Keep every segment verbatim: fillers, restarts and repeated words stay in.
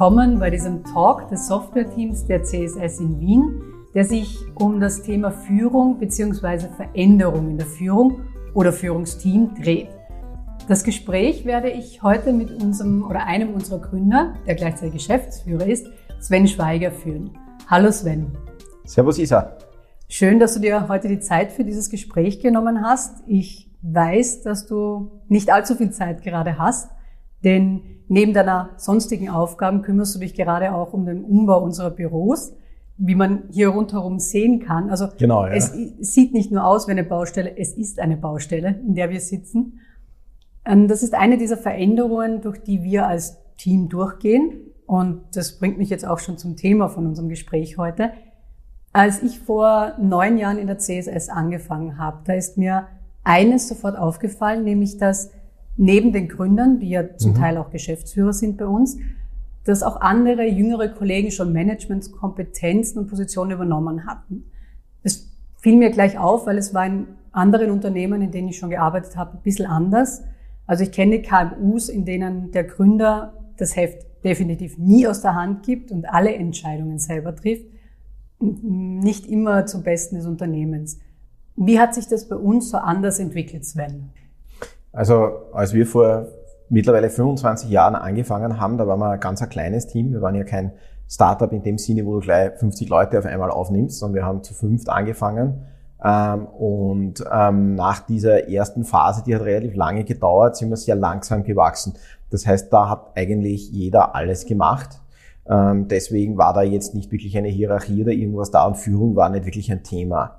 willkommen bei diesem Talk des Software-Teams der C S S in Wien, der sich um das Thema Führung bzw. Veränderung in der Führung oder Führungsteam dreht. Das Gespräch werde ich heute mit unserem oder einem unserer Gründer, der gleichzeitig Geschäftsführer ist, Sven Schweiger führen. Hallo Sven. Servus Isa. Schön, dass du dir heute die Zeit für dieses Gespräch genommen hast. Ich weiß, dass du nicht allzu viel Zeit gerade hast, denn neben deiner sonstigen Aufgaben kümmerst du dich gerade auch um den Umbau unserer Büros, wie man hier rundherum sehen kann. Also genau, ja. Es sieht nicht nur aus wie eine Baustelle, es ist eine Baustelle, in der wir sitzen. Das ist eine dieser Veränderungen, durch die wir als Team durchgehen. Und das bringt mich jetzt auch schon zum Thema von unserem Gespräch heute. Als ich vor neun Jahren in der C S S angefangen habe, da ist mir eines sofort aufgefallen, nämlich dass neben den Gründern, die ja zum mhm. Teil auch Geschäftsführer sind bei uns, dass auch andere jüngere Kollegen schon Managementskompetenzen und Positionen übernommen hatten. Das fiel mir gleich auf, weil es war in anderen Unternehmen, in denen ich schon gearbeitet habe, ein bisschen anders. Also ich kenne K M Us, in denen der Gründer das Heft definitiv nie aus der Hand gibt und alle Entscheidungen selber trifft, nicht immer zum Besten des Unternehmens. Wie hat sich das bei uns so anders entwickelt, Sven? Also als wir vor mittlerweile fünfundzwanzig Jahren angefangen haben, da waren wir ein ganz ein kleines Team. Wir waren ja kein Startup in dem Sinne, wo du gleich fünfzig Leute auf einmal aufnimmst, sondern wir haben zu fünft angefangen. Und nach dieser ersten Phase, die hat relativ lange gedauert, sind wir sehr langsam gewachsen. Das heißt, da hat eigentlich jeder alles gemacht. Deswegen war da jetzt nicht wirklich eine Hierarchie oder irgendwas da und Führung war nicht wirklich ein Thema.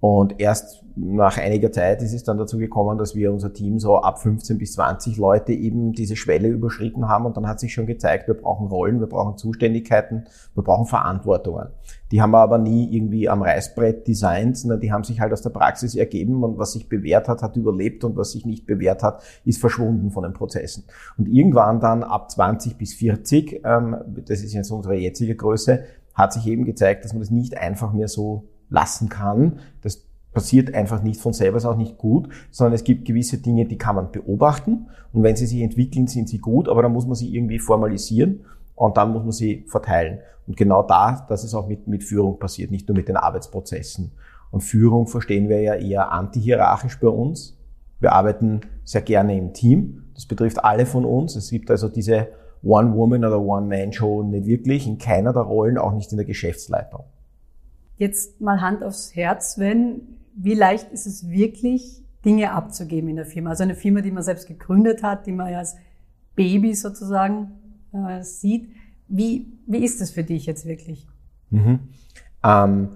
Und erst nach einiger Zeit ist es dann dazu gekommen, dass wir unser Team so ab fünfzehn bis zwanzig Leute eben diese Schwelle überschritten haben und dann hat sich schon gezeigt, wir brauchen Rollen, wir brauchen Zuständigkeiten, wir brauchen Verantwortungen. Die haben wir aber nie irgendwie am Reißbrett designt, sondern die haben sich halt aus der Praxis ergeben und was sich bewährt hat, hat überlebt und was sich nicht bewährt hat, ist verschwunden von den Prozessen. Und irgendwann dann ab zwanzig bis vierzig, das ist jetzt unsere jetzige Größe, hat sich eben gezeigt, dass man das nicht einfach mehr so lassen kann. Das passiert einfach nicht von selber, ist auch nicht gut, sondern es gibt gewisse Dinge, die kann man beobachten und wenn sie sich entwickeln, sind sie gut, aber dann muss man sie irgendwie formalisieren und dann muss man sie verteilen. Und genau da, das ist auch mit, mit Führung passiert, nicht nur mit den Arbeitsprozessen. Und Führung verstehen wir ja eher antihierarchisch bei uns. Wir arbeiten sehr gerne im Team, das betrifft alle von uns. Es gibt also diese One-Woman- oder One-Man-Show nicht wirklich, in keiner der Rollen, auch nicht in der Geschäftsleitung. Jetzt mal Hand aufs Herz, Sven, wie leicht ist es wirklich, Dinge abzugeben in der Firma? Also eine Firma, die man selbst gegründet hat, die man ja als Baby sozusagen äh, sieht. Wie, wie ist das für dich jetzt wirklich? Mhm. Ähm,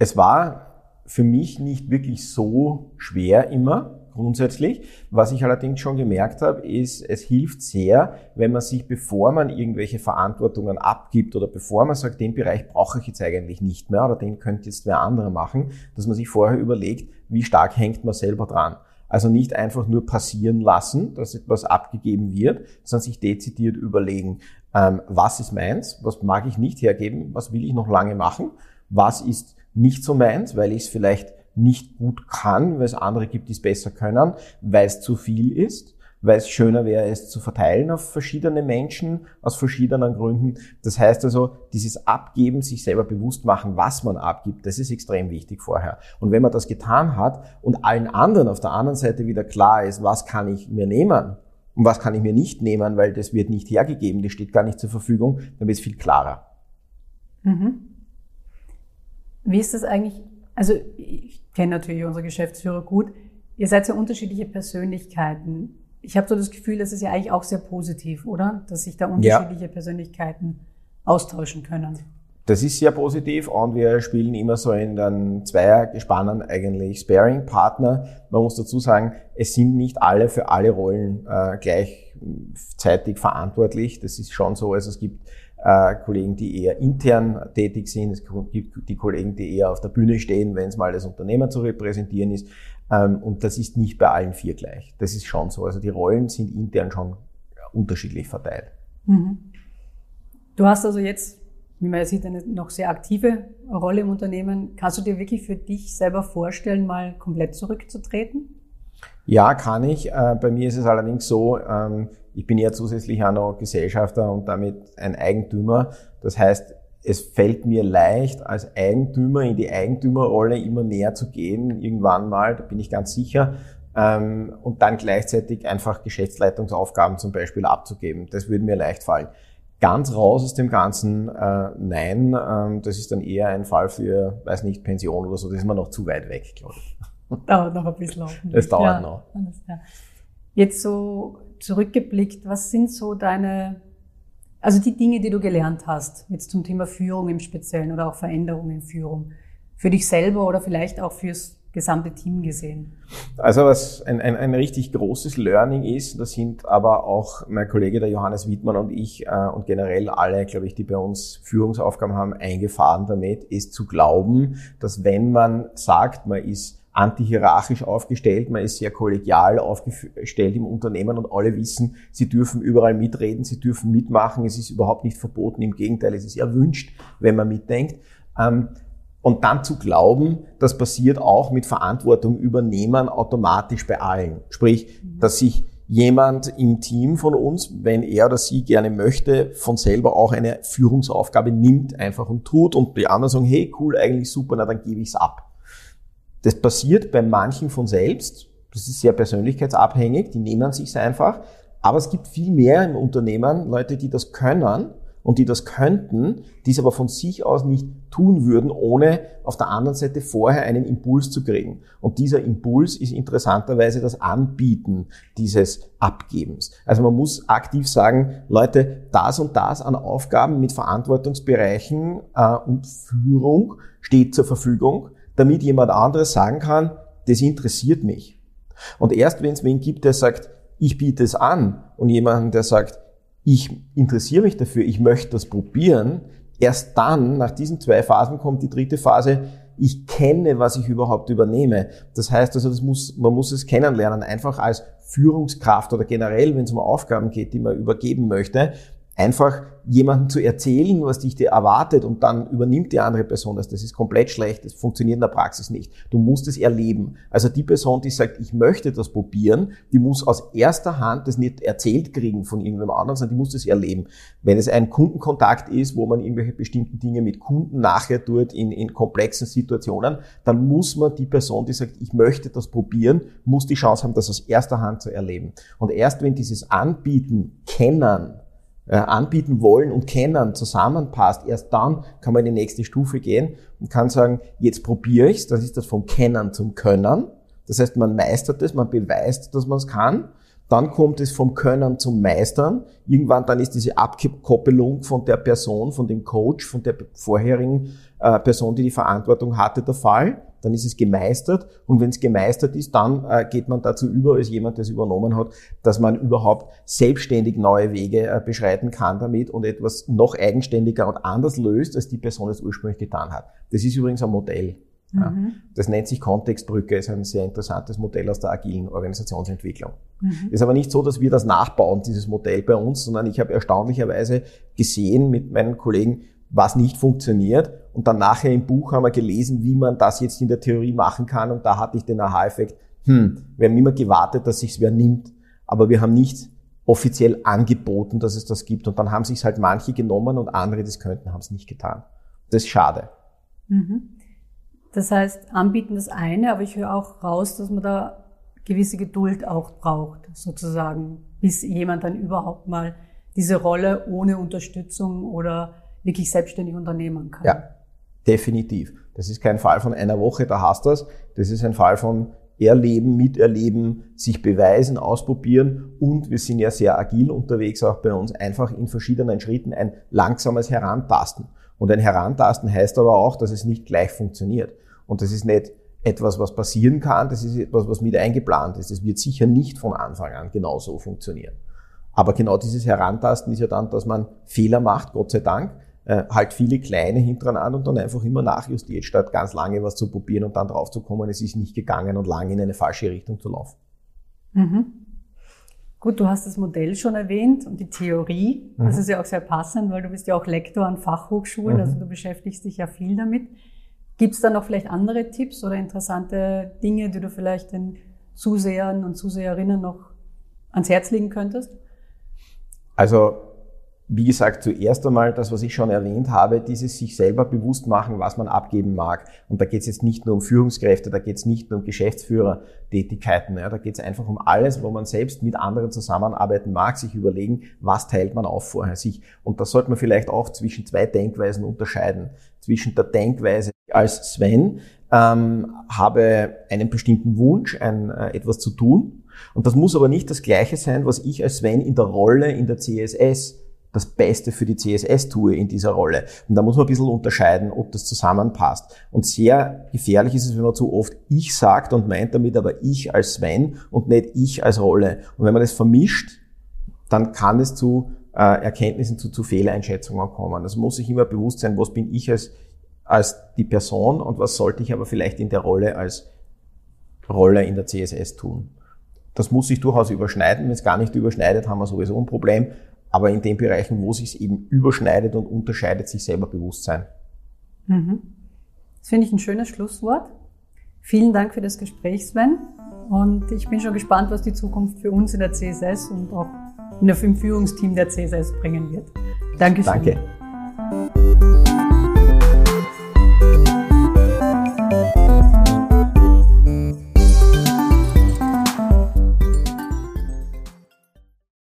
es war für mich nicht wirklich so schwer immer. Grundsätzlich. Was ich allerdings schon gemerkt habe, ist, es hilft sehr, wenn man sich, bevor man irgendwelche Verantwortungen abgibt oder bevor man sagt, den Bereich brauche ich jetzt eigentlich nicht mehr oder den könnte jetzt wer anderer machen, dass man sich vorher überlegt, wie stark hängt man selber dran. Also nicht einfach nur passieren lassen, dass etwas abgegeben wird, sondern sich dezidiert überlegen, ähm, was ist meins, was mag ich nicht hergeben, was will ich noch lange machen, was ist nicht so meins, weil ich es vielleicht nicht gut kann, weil es andere gibt, die es besser können, weil es zu viel ist, weil es schöner wäre, es zu verteilen auf verschiedene Menschen, aus verschiedenen Gründen. Das heißt also, dieses Abgeben, sich selber bewusst machen, was man abgibt, das ist extrem wichtig vorher. Und wenn man das getan hat und allen anderen auf der anderen Seite wieder klar ist, was kann ich mir nehmen und was kann ich mir nicht nehmen, weil das wird nicht hergegeben, das steht gar nicht zur Verfügung, dann wird es viel klarer. Mhm. Wie ist das eigentlich? Also ich kenne natürlich unsere Geschäftsführer gut. Ihr seid ja unterschiedliche Persönlichkeiten. Ich habe so das Gefühl, das ist ja eigentlich auch sehr positiv, oder? Dass sich da unterschiedliche ja. Persönlichkeiten austauschen können. Das ist sehr positiv und wir spielen immer so in den Zweiergespannen eigentlich Sparing-Partner. Man muss dazu sagen, es sind nicht alle für alle Rollen äh, gleichzeitig verantwortlich. Das ist schon so, also es gibt Kollegen, die eher intern tätig sind, es gibt die Kollegen, die eher auf der Bühne stehen, wenn es mal das Unternehmen zu repräsentieren ist. Und das ist nicht bei allen vier gleich. Das ist schon so. Also die Rollen sind intern schon unterschiedlich verteilt. Mhm. Du hast also jetzt, wie man sieht, eine noch sehr aktive Rolle im Unternehmen. Kannst du dir wirklich für dich selber vorstellen, mal komplett zurückzutreten? Ja, kann ich. Äh, bei mir ist es allerdings so, ähm, ich bin ja zusätzlich auch noch Gesellschafter und damit ein Eigentümer. Das heißt, es fällt mir leicht, als Eigentümer in die Eigentümerrolle immer mehr zu gehen, irgendwann mal, da bin ich ganz sicher, ähm, und dann gleichzeitig einfach Geschäftsleitungsaufgaben zum Beispiel abzugeben. Das würde mir leicht fallen. Ganz raus aus dem Ganzen, äh, nein, ähm, das ist dann eher ein Fall für, weiß nicht, Pension oder so, das ist mir noch zu weit weg, glaube ich. Dauert noch ein bisschen. Das dauert ja, noch. Alles, ja. Jetzt so zurückgeblickt, was sind so deine, also die Dinge, die du gelernt hast, jetzt zum Thema Führung im Speziellen oder auch Veränderungen in Führung, für dich selber oder vielleicht auch fürs gesamte Team gesehen? Also was ein, ein, ein richtig großes Learning ist, das sind aber auch mein Kollege, der Johannes Wittmann, und ich äh, und generell alle, glaube ich, die bei uns Führungsaufgaben haben, eingefahren damit, ist zu glauben, dass wenn man sagt, man ist antihierarchisch aufgestellt, man ist sehr kollegial aufgestellt im Unternehmen und alle wissen, sie dürfen überall mitreden, sie dürfen mitmachen, es ist überhaupt nicht verboten, im Gegenteil, es ist erwünscht, wenn man mitdenkt. Und dann zu glauben, das passiert auch mit Verantwortung übernehmen automatisch bei allen. Sprich, dass sich jemand im Team von uns, wenn er oder sie gerne möchte, von selber auch eine Führungsaufgabe nimmt einfach und tut und die anderen sagen, hey, cool, eigentlich super, na dann gebe ich es ab. Das passiert bei manchen von selbst, das ist sehr persönlichkeitsabhängig, die nehmen es sich einfach, aber es gibt viel mehr im Unternehmen Leute, die das können und die das könnten, die es aber von sich aus nicht tun würden, ohne auf der anderen Seite vorher einen Impuls zu kriegen. Und dieser Impuls ist interessanterweise das Anbieten dieses Abgebens. Also man muss aktiv sagen, Leute, das und das an Aufgaben mit Verantwortungsbereichen äh, und Führung steht zur Verfügung, damit jemand anderes sagen kann, das interessiert mich. Und erst wenn es wen gibt, der sagt, ich biete es an, und jemanden, der sagt, ich interessiere mich dafür, ich möchte das probieren, erst dann, nach diesen zwei Phasen, kommt die dritte Phase, ich kenne, was ich überhaupt übernehme. Das heißt also, das muss, man muss es kennenlernen, einfach als Führungskraft oder generell, wenn es um Aufgaben geht, die man übergeben möchte, einfach jemandem zu erzählen, was dich dir erwartet, und dann übernimmt die andere Person das. Das ist komplett schlecht, das funktioniert in der Praxis nicht. Du musst es erleben. Also die Person, die sagt, ich möchte das probieren, die muss aus erster Hand das nicht erzählt kriegen von irgendwem anderen, sondern die muss es erleben. Wenn es ein Kundenkontakt ist, wo man irgendwelche bestimmten Dinge mit Kunden nachher tut, in, in komplexen Situationen, dann muss man die Person, die sagt, ich möchte das probieren, muss die Chance haben, das aus erster Hand zu erleben. Und erst wenn dieses Anbieten, Kennen, anbieten wollen und kennen, zusammenpasst, erst dann kann man in die nächste Stufe gehen und kann sagen, jetzt probiere ich's. Das ist das vom Kennen zum Können. Das heißt, man meistert es, man beweist, dass man es kann. Dann kommt es vom Können zum Meistern. Irgendwann dann ist diese Abkoppelung von der Person, von dem Coach, von der vorherigen äh, Person, die die Verantwortung hatte, der Fall. Dann ist es gemeistert. Und wenn es gemeistert ist, dann äh, geht man dazu über, als jemand, der es übernommen hat, dass man überhaupt selbstständig neue Wege äh, beschreiten kann damit und etwas noch eigenständiger und anders löst, als die Person es ursprünglich getan hat. Das ist übrigens ein Modell. Ja. Mhm. Das nennt sich Kontextbrücke, ist ein sehr interessantes Modell aus der agilen Organisationsentwicklung. Mhm. Ist aber nicht so, dass wir das nachbauen, dieses Modell bei uns, sondern ich habe erstaunlicherweise gesehen mit meinen Kollegen, was nicht funktioniert, und dann nachher im Buch haben wir gelesen, wie man das jetzt in der Theorie machen kann, und da hatte ich den Aha-Effekt, hm, wir haben immer gewartet, dass sich's wer nimmt, aber wir haben nicht offiziell angeboten, dass es das gibt, und dann haben sich's halt manche genommen und andere, die es könnten, haben es nicht getan. Das ist schade. Mhm. Das heißt, anbieten das eine, aber ich höre auch raus, dass man da gewisse Geduld auch braucht, sozusagen, bis jemand dann überhaupt mal diese Rolle ohne Unterstützung oder wirklich selbstständig unternehmen kann. Ja, definitiv. Das ist kein Fall von einer Woche, da hast du das. Das ist ein Fall von Erleben, Miterleben, sich beweisen, ausprobieren, und wir sind ja sehr agil unterwegs, auch bei uns, einfach in verschiedenen Schritten ein langsames Herantasten. Und ein Herantasten heißt aber auch, dass es nicht gleich funktioniert. Und das ist nicht etwas, was passieren kann, das ist etwas, was mit eingeplant ist. Das wird sicher nicht von Anfang an genauso funktionieren. Aber genau dieses Herantasten ist ja dann, dass man Fehler macht, Gott sei Dank, äh, halt viele kleine hintereinander und dann einfach immer nachjustiert, statt ganz lange was zu probieren und dann drauf zu kommen, es ist nicht gegangen und lange in eine falsche Richtung zu laufen. Mhm. Gut, du hast das Modell schon erwähnt und die Theorie. Mhm. Das ist ja auch sehr passend, weil du bist ja auch Lektor an Fachhochschulen, mhm. also du beschäftigst dich ja viel damit. Gibt es da noch vielleicht andere Tipps oder interessante Dinge, die du vielleicht den Zusehern und Zuseherinnen noch ans Herz legen könntest? Also, wie gesagt, zuerst einmal das, was ich schon erwähnt habe, dieses sich selber bewusst machen, was man abgeben mag. Und da geht es jetzt nicht nur um Führungskräfte, da geht es nicht nur um Geschäftsführertätigkeiten, ja, da geht es einfach um alles, wo man selbst mit anderen zusammenarbeiten mag, sich überlegen, was teilt man auf vorher sich. Und da sollte man vielleicht auch zwischen zwei Denkweisen unterscheiden. Zwischen der Denkweise als Sven ähm, habe einen bestimmten Wunsch, ein, äh, etwas zu tun. Und das muss aber nicht das Gleiche sein, was ich als Sven in der Rolle in der C S S das Beste für die C S S tue in dieser Rolle. Und da muss man ein bisschen unterscheiden, ob das zusammenpasst. Und sehr gefährlich ist es, wenn man zu oft ich sagt und meint damit aber ich als Sven und nicht ich als Rolle. Und wenn man das vermischt, dann kann es zu äh, Erkenntnissen, zu, zu Fehleinschätzungen kommen. Das muss sich immer bewusst sein, was bin ich als, als die Person und was sollte ich aber vielleicht in der Rolle als Rolle in der C S S tun. Das muss sich durchaus überschneiden. Wenn es gar nicht überschneidet, haben wir sowieso ein Problem. Aber in den Bereichen, wo es sich eben überschneidet und unterscheidet, sich selber bewusst sein. Mhm. Das finde ich ein schönes Schlusswort. Vielen Dank für das Gespräch, Sven. Und ich bin schon gespannt, was die Zukunft für uns in der C S S und auch im Führungsteam der C S S bringen wird. Dankeschön. Danke.